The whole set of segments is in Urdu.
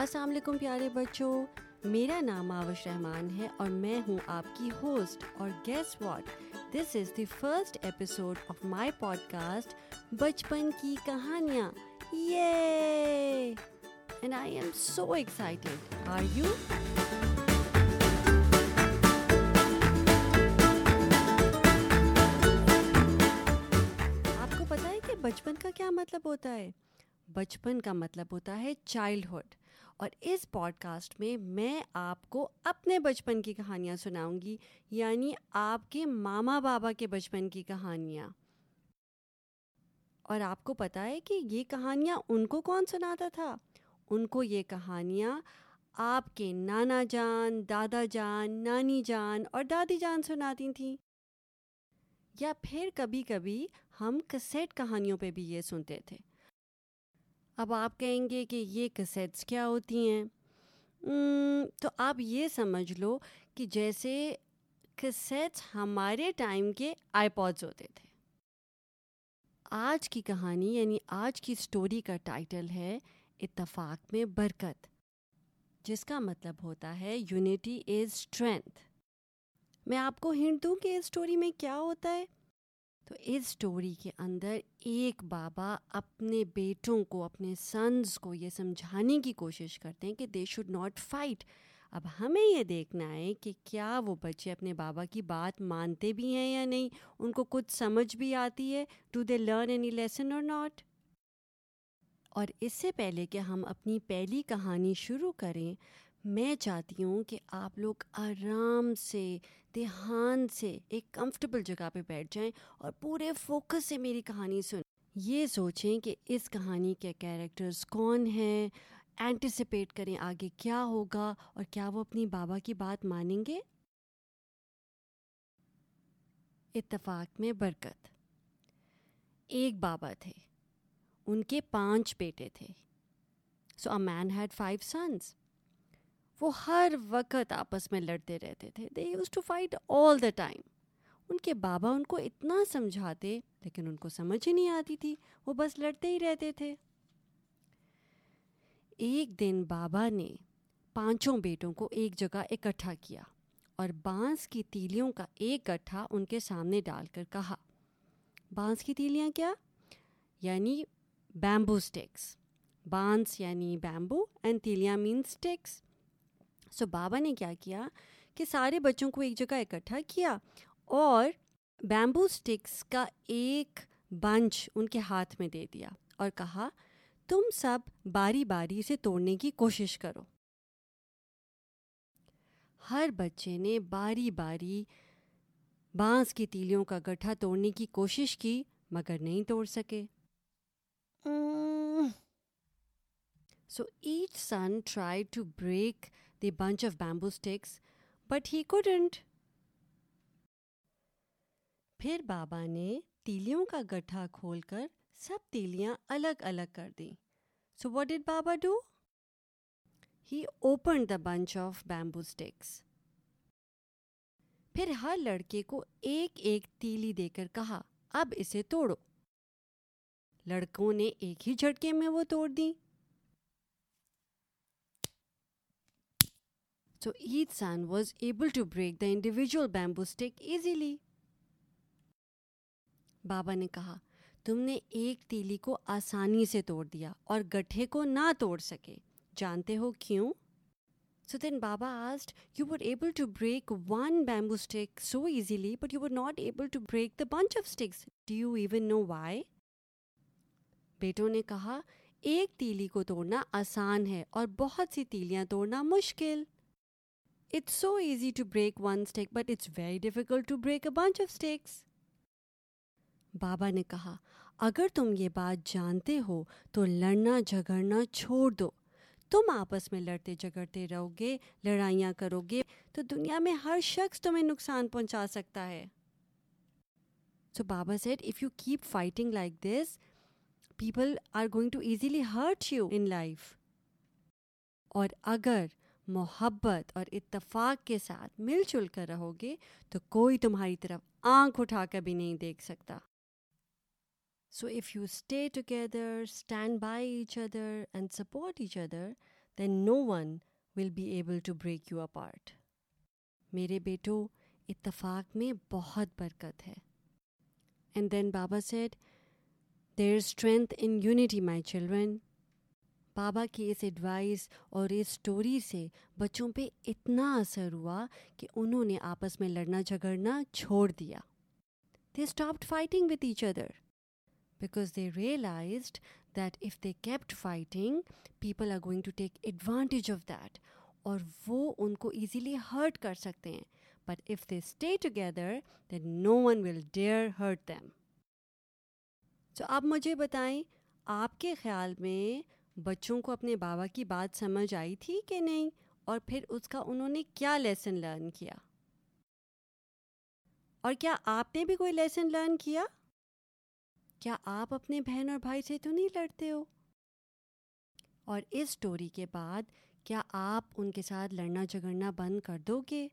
السلام علیکم پیارے بچوں، میرا نام آوش رحمان ہے اور میں ہوں آپ کی ہوسٹ، اور guess what, this is the first episode of my podcast بچپن کی کہانیاں. یے، and I am so excited. Are you? آپ کو پتہ ہے کہ بچپن کا کیا مطلب ہوتا ہے؟ بچپن کا مطلب ہوتا ہے چائلڈہڈ، اور اس پوڈ کاسٹ میں آپ کو اپنے بچپن کی کہانیاں سناؤں گی، یعنی آپ کے ماما بابا کے بچپن کی کہانیاں. اور آپ کو پتہ ہے کہ یہ کہانیاں ان کو کون سناتا تھا؟ ان کو یہ کہانیاں آپ کے نانا جان، دادا جان، نانی جان اور دادی جان سناتی تھیں، یا پھر کبھی کبھی ہم کسیٹ کہانیوں پہ بھی یہ سنتے تھے. اب آپ کہیں گے کہ یہ کسیٹس کیا ہوتی ہیں؟ تو آپ یہ سمجھ لو کہ جیسے کسیٹس ہمارے ٹائم کے آئی پوڈز ہوتے تھے. آج کی کہانی یعنی آج کی سٹوری کا ٹائٹل ہے اتفاق میں برکت، جس کا مطلب ہوتا ہے یونٹی از اسٹرینتھ. میں آپ کو ہنٹ دوں کہ اس سٹوری میں کیا ہوتا ہے. تو اس سٹوری کے اندر ایک بابا اپنے بیٹوں کو، اپنے سنز کو یہ سمجھانے کی کوشش کرتے ہیں کہ دے شوڈ ناٹ فائٹ. اب ہمیں یہ دیکھنا ہے کہ کیا وہ بچے اپنے بابا کی بات مانتے بھی ہیں یا نہیں، ان کو کچھ سمجھ بھی آتی ہے، do they learn any lesson or not. اور اس سے پہلے کہ ہم اپنی پہلی کہانی شروع کریں، میں چاہتی ہوں کہ آپ لوگ آرام سے، دھیان سے، ایک کمفرٹیبل جگہ پہ بیٹھ جائیں اور پورے فوکس سے میری کہانی سنیں. یہ سوچیں کہ اس کہانی کے کیریکٹرز کون ہیں، اینٹیسپیٹ کریں آگے کیا ہوگا، اور کیا وہ اپنی بابا کی بات مانیں گے. اتفاق میں برکت. ایک بابا تھے، ان کے 5 بیٹے تھے. So a man had 5 sons. وہ ہر وقت آپس میں لڑتے رہتے تھے. They used to fight all the time. ان کے بابا ان کو اتنا سمجھاتے لیکن ان کو سمجھ ہی نہیں آتی تھی، وہ بس لڑتے ہی رہتے تھے. ایک دن بابا نے 5 بیٹوں کو ایک جگہ اکٹھا کیا اور بانس کی تیلیوں کا ایک گٹھا ان کے سامنے ڈال کر کہا. بانس کی تیلیاں کیا؟ یعنی بیمبو اسٹکس. بانس یعنی بیمبو اینڈ تیلیاں مینس اسٹکس. سو بابا نے کیا کیا کہ سارے بچوں کو ایک جگہ اکٹھا کیا اور بیمبو اسٹکس کا ایک بنچ ان کے ہاتھ میں دے دیا اور کہا تم سب باری باری سے توڑنے کی کوشش کرو. ہر بچے نے باری باری بانس کی تیلیوں کا گٹھا توڑنے کی کوشش کی مگر نہیں توڑ سکے. So each son tried to break the bunch of bamboo sticks, but he couldn't. پھر بابا نے تیلیوں کا گٹھا کھول کر سب تیلیاں الگ الگ کر دیں. So what did Baba do? He opened the bunch of bamboo sticks. پھر ہر لڑکے کو ایک ایک تیلی دے کر کہا اب اسے توڑو. لڑکوں نے ایک ہی جھٹکے میں وہ توڑ دیں. So each son was able to break the individual bamboo stick easily. بابا نے کہا تم نے ایک تیلی کو آسانی سے توڑ دیا اور گٹھے کو نہ توڑ سکے. جانتے ہو کیوں؟ So then Baba asked, you were able to break one bamboo stick so easily, but you were not able to break the bunch of sticks. Do you even know why? بیٹوں نے کہا ایک تیلی کو توڑنا آسان ہے اور بہت سی تیلیاں توڑنا مشکل. It's so easy to break one stick, but it's very difficult to break a bunch of sticks. بابا نے کہا اگر تم یہ بات جانتے ہو تو لڑنا جھگڑنا چھوڑ دو. تم آپس میں لڑتے جھگڑتے رہو گے، لڑائیاں کرو گے تو دنیا میں ہر شخص تمہیں نقصان پہنچا سکتا ہے. So Baba said, if you keep fighting like this, people are going to easily hurt you in life. اور اگر محبت اور اتفاق کے ساتھ مل جل کر رہو گے تو کوئی تمہاری طرف آنکھ اٹھا کر بھی نہیں دیکھ سکتا. So if you stay together, stand by each other and support each other, then no one will be able to break you apart. میرے بیٹو اتفاق میں بہت برکت ہے. And then Baba said, there is strength in unity, my children. بابا کی اس ایڈوائس اور اس سٹوری سے بچوں پہ اتنا اثر ہوا کہ انہوں نے آپس میں لڑنا جھگڑنا چھوڑ دیا. They stopped fighting with each other because they realized that if they kept fighting, people are going to take advantage of that. اور وہ ان کو ایزیلی ہرٹ کر سکتے ہیں. But if they stay together, then no one will dare hurt them. So آپ مجھے بتائیں, آپ کے خیال میں بچوں کو اپنے بابا کی بات سمجھ آئی تھی کہ نہیں, اور پھر اس کا انہوں نے کیا لیسن لرن کیا؟ اور کیا آپ نے بھی کوئی لیسن لرن کیا؟ کیا آپ اپنے بہن اور بھائی سے تو نہیں لڑتے ہو؟ اور اس سٹوری کے بعد کیا آپ ان کے ساتھ لڑنا جھگڑنا بند کر دو گے؟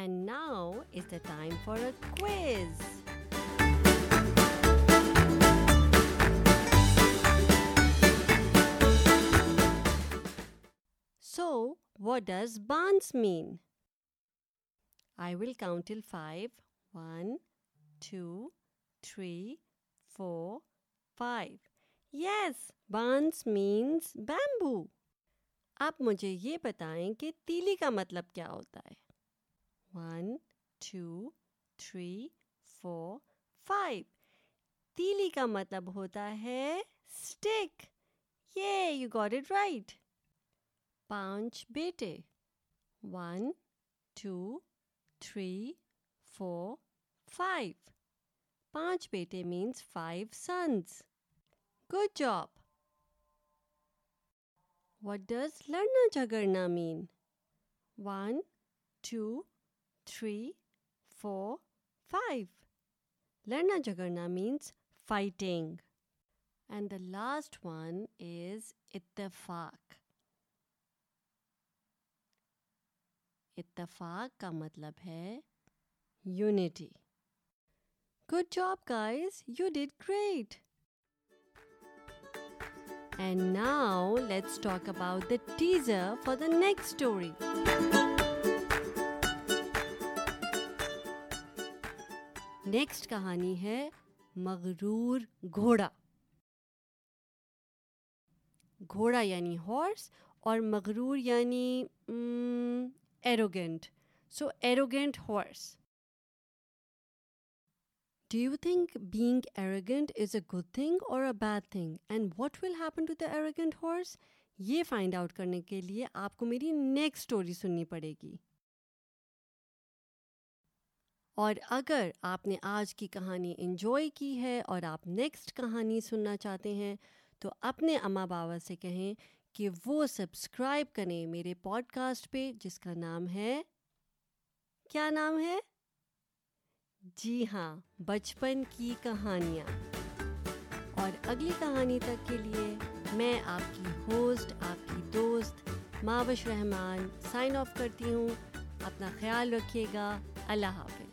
And now is the time for a quiz. So, what does bonds mean? I will count till 5. 1, 2, 3, 4, 5. Yes, bonds means bamboo. آپ مجھے یہ بتائیں کہ تیلی کا مطلب کیا ہوتا ہے؟ 1, 2, 3, 4, 5. تیلی کا مطلب ہوتا ہے اسٹک. یہ یو گاٹ اٹ رائٹ. 5 بیٹے. 1, 2, 3, 4, 5. 5 بیٹے means 5 sons. Good job. What does لڑنا جھگڑنا mean? 1, 2, 3, 4, 5. لڑنا جھگڑنا means fighting. And the last one is اتفاق. اتفاق کا مطلب ہے unity. Good job, guys. You did great. And now let's talk about the teaser for the next story. Next کہانی ہے مغرور گھوڑا. گھوڑا یعنی ہارس اور مغرور یعنی arrogant. So arrogant horse. Do you think being arrogant is a good thing or a bad thing, and what will happen to the arrogant horse? یہ فائنڈ آؤٹ کرنے کے لیے آپ کو میری نیکسٹ اسٹوری سننی پڑے گی. اور اگر آپ نے آج کی کہانی انجوائے کی ہے اور آپ نیکسٹ کہانی سننا چاہتے ہیں تو اپنے اماں بابا سے کہیں کہ وہ سبسکرائب کریں میرے پوڈ کاسٹ پہ, جس کا نام ہے, کیا نام ہے؟ جی ہاں, بچپن کی کہانیاں. اور اگلی کہانی تک کے لیے میں آپ کی ہوسٹ, آپ کی دوست آوش رحمان سائن آف کرتی ہوں. اپنا خیال رکھیے گا. اللہ حافظ.